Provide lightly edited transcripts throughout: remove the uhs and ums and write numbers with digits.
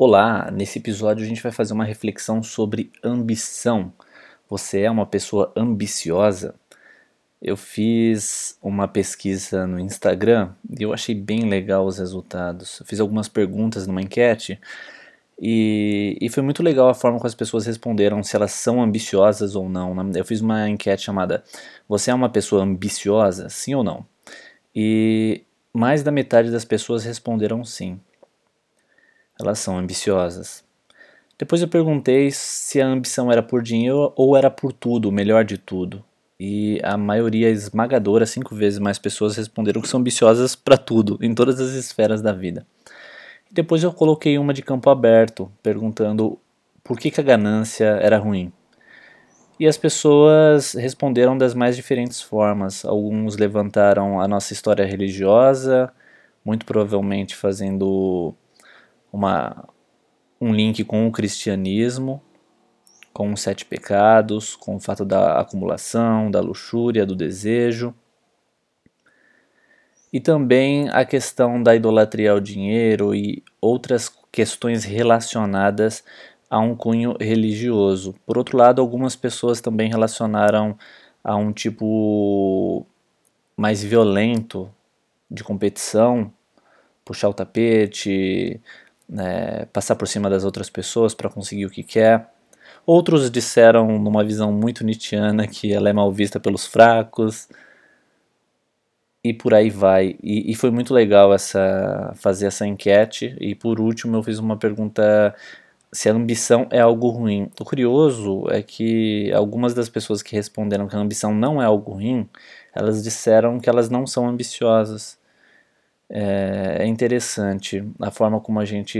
Olá, nesse episódio a gente vai fazer uma reflexão sobre ambição. Você é uma pessoa ambiciosa? Eu fiz uma pesquisa no Instagram e eu achei bem legal os resultados. Eu fiz algumas perguntas numa enquete e foi muito legal a forma como as pessoas responderam se elas são ambiciosas ou não. Eu fiz uma enquete chamada "Você é uma pessoa ambiciosa? Sim ou não?" E mais da metade das pessoas responderam sim. Elas são ambiciosas. Depois eu perguntei se a ambição era por dinheiro ou era por tudo, o melhor de tudo. E a maioria esmagadora, 5 vezes mais pessoas responderam que são ambiciosas para tudo, em todas as esferas da vida. Depois eu coloquei uma de campo aberto, perguntando por que a ganância era ruim. E as pessoas responderam das mais diferentes formas. Alguns levantaram a nossa história religiosa, muito provavelmente fazendo um link com o cristianismo, com os 7 pecados, com o fato da acumulação, da luxúria, do desejo. E também a questão da idolatria ao dinheiro e outras questões relacionadas a um cunho religioso. Por outro lado, algumas pessoas também relacionaram a um tipo mais violento de competição, puxar o tapete, passar por cima das outras pessoas para conseguir o que quer. Outros disseram, numa visão muito nietzschiana, que ela é mal vista pelos fracos, e por aí vai. E foi muito legal fazer essa enquete. E por último eu fiz uma pergunta se a ambição é algo ruim. O curioso é que algumas das pessoas que responderam que a ambição não é algo ruim, elas disseram que elas não são ambiciosas. É interessante a forma como a gente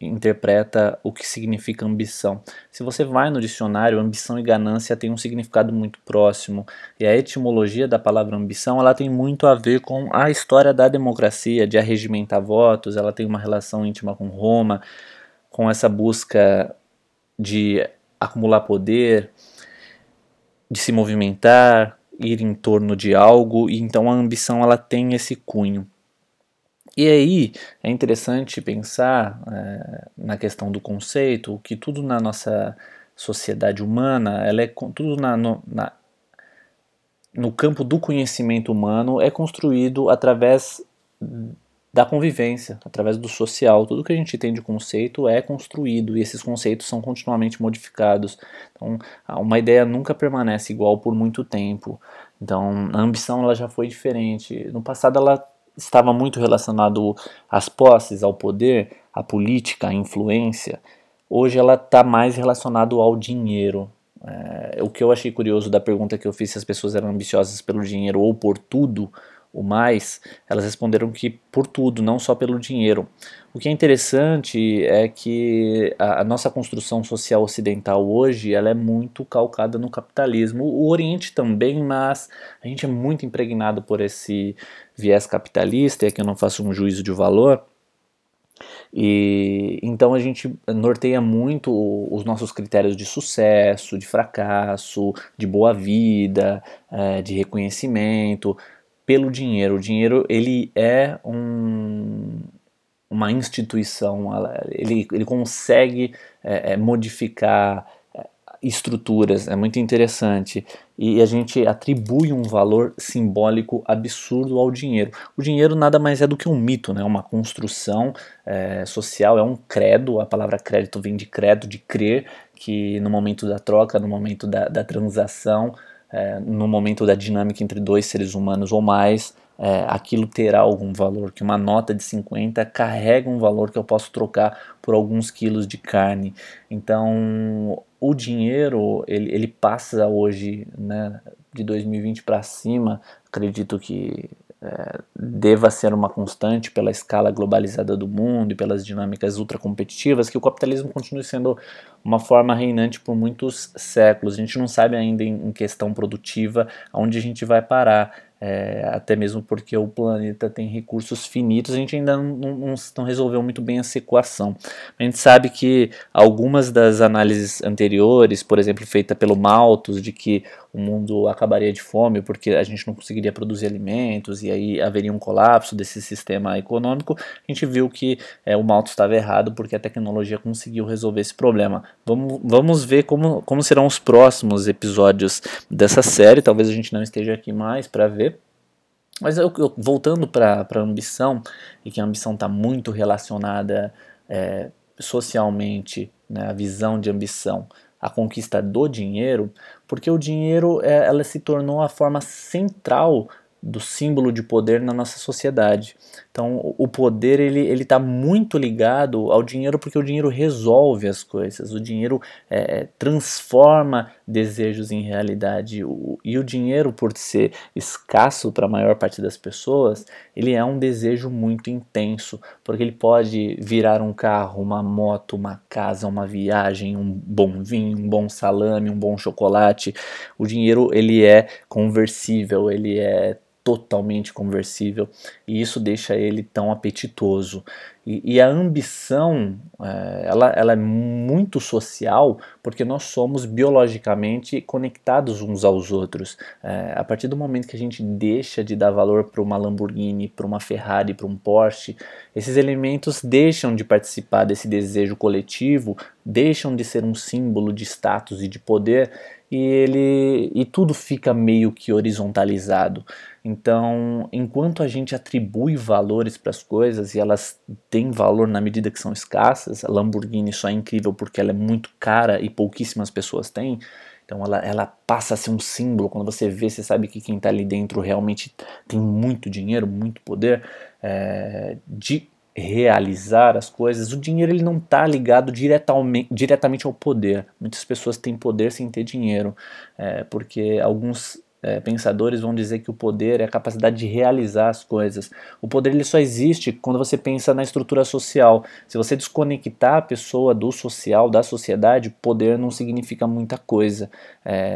interpreta o que significa ambição. Se você vai no dicionário, ambição e ganância têm um significado muito próximo. E a etimologia da palavra ambição, ela tem muito a ver com a história da democracia, de arregimentar votos. Ela tem uma relação íntima com Roma, com essa busca de acumular poder, de se movimentar, ir em torno de algo. E então a ambição, ela tem esse cunho. E aí é interessante pensar na questão do conceito, que tudo na nossa sociedade humana, no campo do conhecimento humano é construído através da convivência, através do social. Tudo que a gente tem de conceito é construído e esses conceitos são continuamente modificados. Então, uma ideia nunca permanece igual por muito tempo. Então, a ambição ela já foi diferente. No passado ela estava muito relacionado às posses, ao poder, à política, à influência. Hoje ela está mais relacionada ao dinheiro. O que eu achei curioso da pergunta que eu fiz, se as pessoas eram ambiciosas pelo dinheiro ou por tudo o mais, elas responderam que por tudo, não só pelo dinheiro. O que é interessante é que a nossa construção social ocidental hoje, ela é muito calcada no capitalismo. O Oriente também, mas a gente é muito impregnado por esse viés capitalista, e aqui eu não faço um juízo de valor. E então a gente norteia muito os nossos critérios de sucesso, de fracasso, de boa vida, de reconhecimento, pelo dinheiro. O dinheiro, ele é uma instituição, ele consegue modificar estruturas, é muito interessante. E a gente atribui um valor simbólico absurdo ao dinheiro. O dinheiro nada mais é do que um mito, né? Uma construção social, é um credo. A palavra crédito vem de credo, de crer, que no momento da troca, no momento da transação, no momento da dinâmica entre 2 seres humanos ou mais, aquilo terá algum valor, que uma nota de 50 carrega um valor que eu posso trocar por alguns quilos de carne. Então o dinheiro, ele passa hoje, né, de 2020 para cima, acredito que deva ser uma constante pela escala globalizada do mundo e pelas dinâmicas ultracompetitivas, que o capitalismo continue sendo uma forma reinante por muitos séculos. A gente não sabe ainda em questão produtiva aonde a gente vai parar, até mesmo porque o planeta tem recursos finitos. A gente ainda não resolveu muito bem essa equação. A gente sabe que algumas das análises anteriores, por exemplo, feita pelo Malthus, de que o mundo acabaria de fome porque a gente não conseguiria produzir alimentos e aí haveria um colapso desse sistema econômico, a gente viu que o Malthus estava errado porque a tecnologia conseguiu resolver esse problema. Vamos ver como serão os próximos episódios dessa série, talvez a gente não esteja aqui mais para ver. Mas voltando para a ambição, e que a ambição está muito relacionada socialmente, né, a visão de ambição, a conquista do dinheiro, porque o dinheiro ela se tornou a forma central do símbolo de poder na nossa sociedade. Então o poder ele está muito ligado ao dinheiro, porque o dinheiro resolve as coisas, o dinheiro transforma desejos em realidade, e o dinheiro, por ser escasso para a maior parte das pessoas, ele é um desejo muito intenso, porque ele pode virar um carro, uma moto, uma casa, uma viagem, um bom vinho, um bom salame, um bom chocolate. O dinheiro ele é conversível, ele é totalmente conversível, e isso deixa ele tão apetitoso. E a ambição, ela é muito social, porque nós somos biologicamente conectados uns aos outros. A partir do momento que a gente deixa de dar valor para uma Lamborghini, para uma Ferrari, para um Porsche, esses elementos deixam de participar desse desejo coletivo, deixam de ser um símbolo de status e de poder, e tudo fica meio que horizontalizado. Então, enquanto a gente atribui valores para as coisas, e elas têm valor na medida que são escassas, a Lamborghini só é incrível porque ela é muito cara e pouquíssimas pessoas têm, então ela passa a ser um símbolo. Quando você vê, você sabe que quem está ali dentro realmente tem muito dinheiro, muito poder de realizar as coisas. O dinheiro ele não está ligado diretamente ao poder. Muitas pessoas têm poder sem ter dinheiro, porque alguns pensadores vão dizer que o poder é a capacidade de realizar as coisas. O poder ele só existe quando você pensa na estrutura social. Se você desconectar a pessoa do social, da sociedade, poder não significa muita coisa.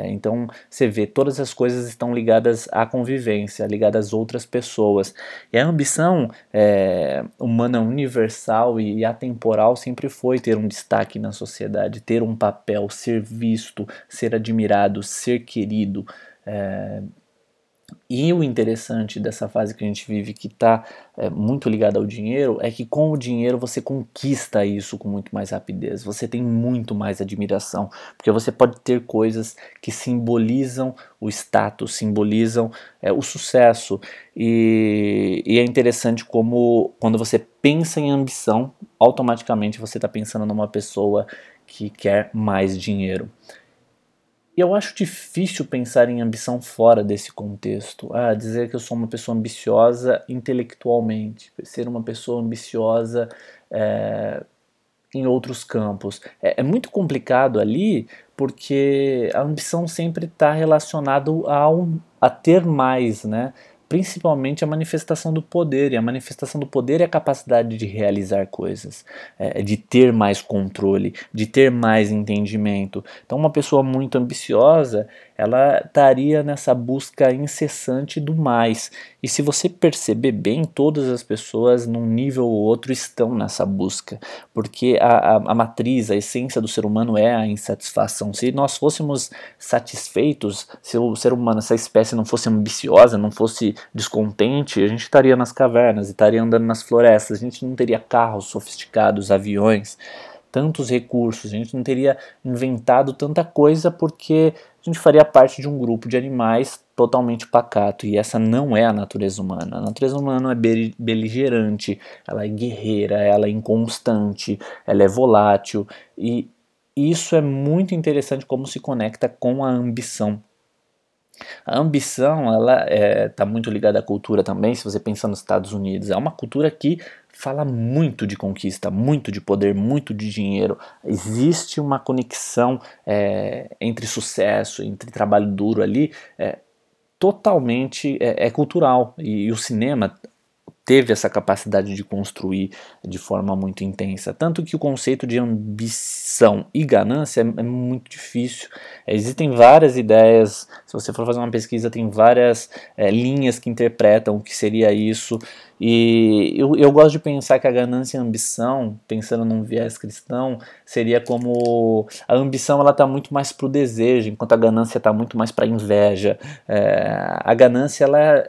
Então você vê, todas as coisas estão ligadas à convivência, ligadas às outras pessoas. E a ambição humana universal e atemporal sempre foi ter um destaque na sociedade, ter um papel, ser visto, ser admirado, ser querido. E o interessante dessa fase que a gente vive, que está muito ligada ao dinheiro, é que com o dinheiro você conquista isso com muito mais rapidez, você tem muito mais admiração, porque você pode ter coisas que simbolizam o status, simbolizam o sucesso, e é interessante como quando você pensa em ambição, automaticamente você está pensando numa pessoa que quer mais dinheiro. E eu acho difícil pensar em ambição fora desse contexto. Dizer que eu sou uma pessoa ambiciosa intelectualmente, ser uma pessoa ambiciosa em outros campos. É muito complicado ali, porque a ambição sempre está relacionada a ter mais, né? Principalmente a manifestação do poder, e a manifestação do poder é a capacidade de realizar coisas, de ter mais controle, de ter mais entendimento. Então uma pessoa muito ambiciosa, ela estaria nessa busca incessante do mais, e se você perceber bem, todas as pessoas num nível ou outro estão nessa busca, porque a matriz, a essência do ser humano é a insatisfação. Se nós fôssemos satisfeitos, se o ser humano, essa espécie não fosse ambiciosa, não fosse descontente, a gente estaria nas cavernas, estaria andando nas florestas, a gente não teria carros sofisticados, aviões, tantos recursos, a gente não teria inventado tanta coisa, porque a gente faria parte de um grupo de animais totalmente pacato, e essa não é a natureza humana. A natureza humana é beligerante, ela é guerreira, ela é inconstante, ela é volátil, e isso é muito interessante como se conecta com a ambição. A ambição, ela está muito ligada à cultura também. Se você pensar nos Estados Unidos, é uma cultura que fala muito de conquista, muito de poder, muito de dinheiro. Existe uma conexão entre sucesso, entre trabalho duro ali, totalmente cultural. E o cinema teve essa capacidade de construir de forma muito intensa. Tanto que o conceito de ambição e ganância é muito difícil. Existem várias ideias, se você for fazer uma pesquisa, tem várias linhas que interpretam o que seria isso. E eu gosto de pensar que a ganância e a ambição, pensando num viés cristão, seria como a ambição está muito mais para o desejo, enquanto a ganância está muito mais para a inveja. A ganância é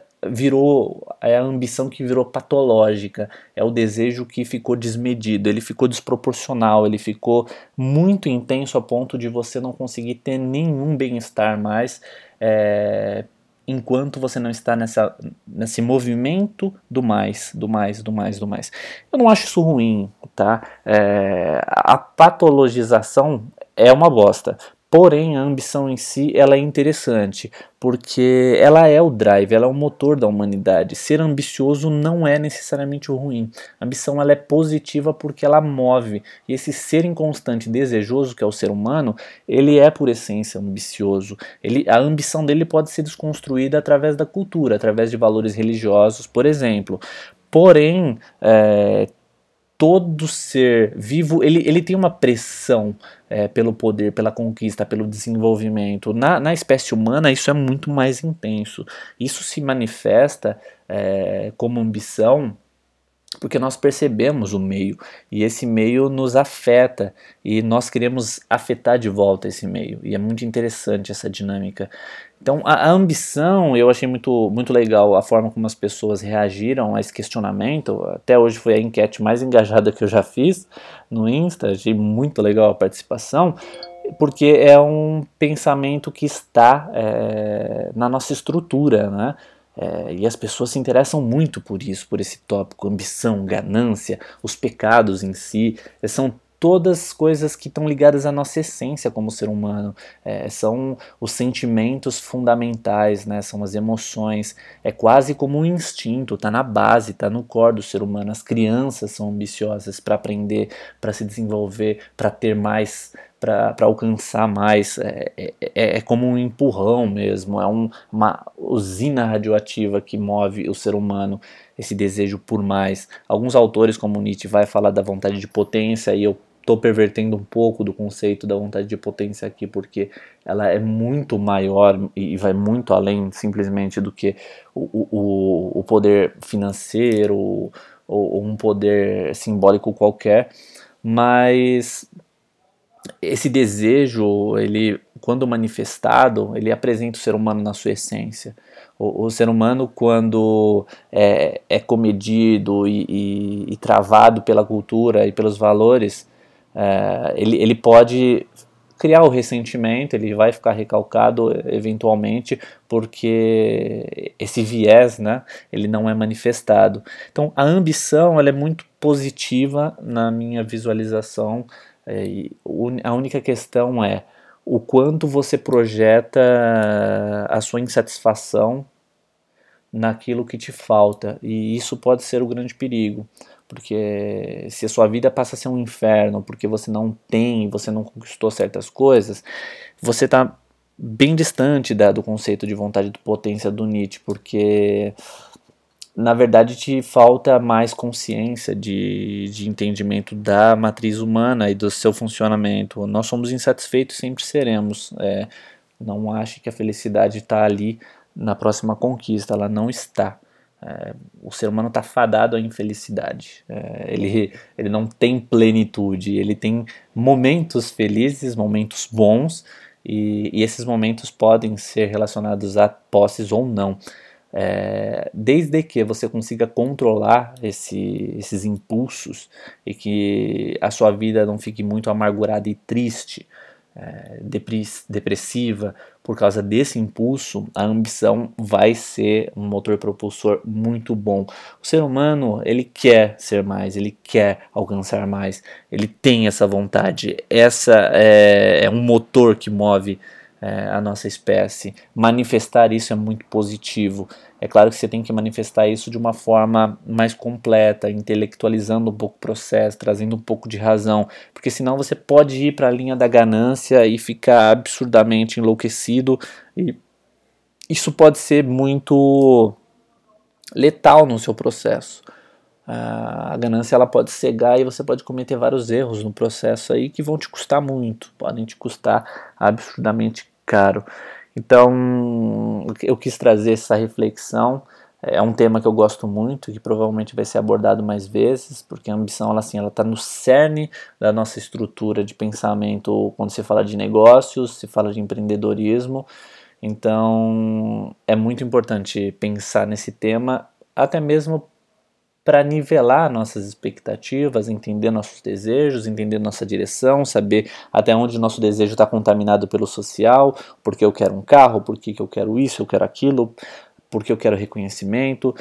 a ambição que virou patológica, é o desejo que ficou desmedido, ele ficou desproporcional, ele ficou muito intenso a ponto de você não conseguir ter nenhum bem-estar mais, enquanto você não está nesse movimento do mais. Eu não acho isso ruim, tá? A patologização é uma bosta. Porém, a ambição em si, ela é interessante, porque ela é o drive, ela é o motor da humanidade. Ser ambicioso não é necessariamente ruim. A ambição, ela é positiva porque ela move. E esse ser inconstante, desejoso, que é o ser humano, ele é, por essência, ambicioso. A ambição dele pode ser desconstruída através da cultura, através de valores religiosos, por exemplo. Porém, todo ser vivo, ele tem uma pressão pelo poder, pela conquista, pelo desenvolvimento. Na espécie humana isso é muito mais intenso. Isso se manifesta como ambição porque nós percebemos o meio e esse meio nos afeta e nós queremos afetar de volta esse meio. E é muito interessante essa dinâmica. Então a ambição, eu achei muito, muito legal a forma como as pessoas reagiram a esse questionamento. Até hoje foi a enquete mais engajada que eu já fiz no Insta, achei muito legal a participação, porque é um pensamento que está na nossa estrutura, né? E as pessoas se interessam muito por isso, por esse tópico, ambição, ganância, os pecados em si, são todas coisas que estão ligadas à nossa essência como ser humano, são os sentimentos fundamentais, né? São as emoções, é quase como um instinto, está na base, está no core do ser humano. As crianças são ambiciosas para aprender, para se desenvolver, para ter mais, para alcançar mais, é como um empurrão mesmo, é uma usina radioativa que move o ser humano, esse desejo por mais. Alguns autores, como Nietzsche, vai falar da vontade de potência, e eu estou pervertendo um pouco do conceito da vontade de potência aqui, porque ela é muito maior e vai muito além simplesmente do que o poder financeiro ou um poder simbólico qualquer, mas esse desejo, ele, quando manifestado, ele apresenta o ser humano na sua essência. O ser humano, quando é comedido e travado pela cultura e pelos valores, ele pode criar o ressentimento, ele vai ficar recalcado eventualmente, porque esse viés, né, ele não é manifestado. Então, a ambição, ela é muito positiva na minha visualização. A única questão é o quanto você projeta a sua insatisfação naquilo que te falta, e isso pode ser o grande perigo, porque se a sua vida passa a ser um inferno porque você não tem, você não conquistou certas coisas, você está bem distante do conceito de vontade de potência do Nietzsche, porque na verdade te falta mais consciência de entendimento da matriz humana e do seu funcionamento. Nós somos insatisfeitos, sempre seremos. Não ache que a felicidade está ali na próxima conquista, ela não está. O ser humano está fadado à infelicidade, ele não tem plenitude, ele tem momentos felizes, momentos bons, e esses momentos podem ser relacionados a posses ou não. Desde que você consiga controlar esses impulsos e que a sua vida não fique muito amargurada e triste, depressiva, por causa desse impulso, a ambição vai ser um motor propulsor muito bom. O ser humano, ele quer ser mais, ele quer alcançar mais, ele tem essa vontade, essa é um motor que move a nossa espécie. Manifestar isso é muito positivo. É claro que você tem que manifestar isso de uma forma mais completa, intelectualizando um pouco o processo, trazendo um pouco de razão, porque senão você pode ir para a linha da ganância e ficar absurdamente enlouquecido, e isso pode ser muito letal no seu processo. A ganância ela pode cegar e você pode cometer vários erros no processo aí que vão te custar muito, podem te custar absurdamente caro. Então, eu quis trazer essa reflexão. É um tema que eu gosto muito, que provavelmente vai ser abordado mais vezes, porque a ambição ela, assim, ela está no cerne da nossa estrutura de pensamento quando se fala de negócios, se fala de empreendedorismo. Então, é muito importante pensar nesse tema, até mesmo para nivelar nossas expectativas, entender nossos desejos, entender nossa direção, saber até onde o nosso desejo está contaminado pelo social, porque eu quero um carro, porque eu quero isso, eu quero aquilo, porque eu quero reconhecimento.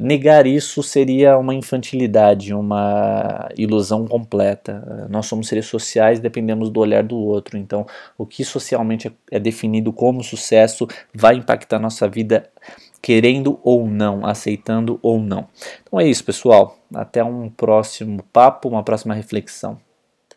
Negar isso seria uma infantilidade, uma ilusão completa. Nós somos seres sociais, dependemos do olhar do outro. Então, o que socialmente é definido como sucesso vai impactar nossa vida, querendo ou não, aceitando ou não. Então é isso, pessoal. Até um próximo papo, uma próxima reflexão.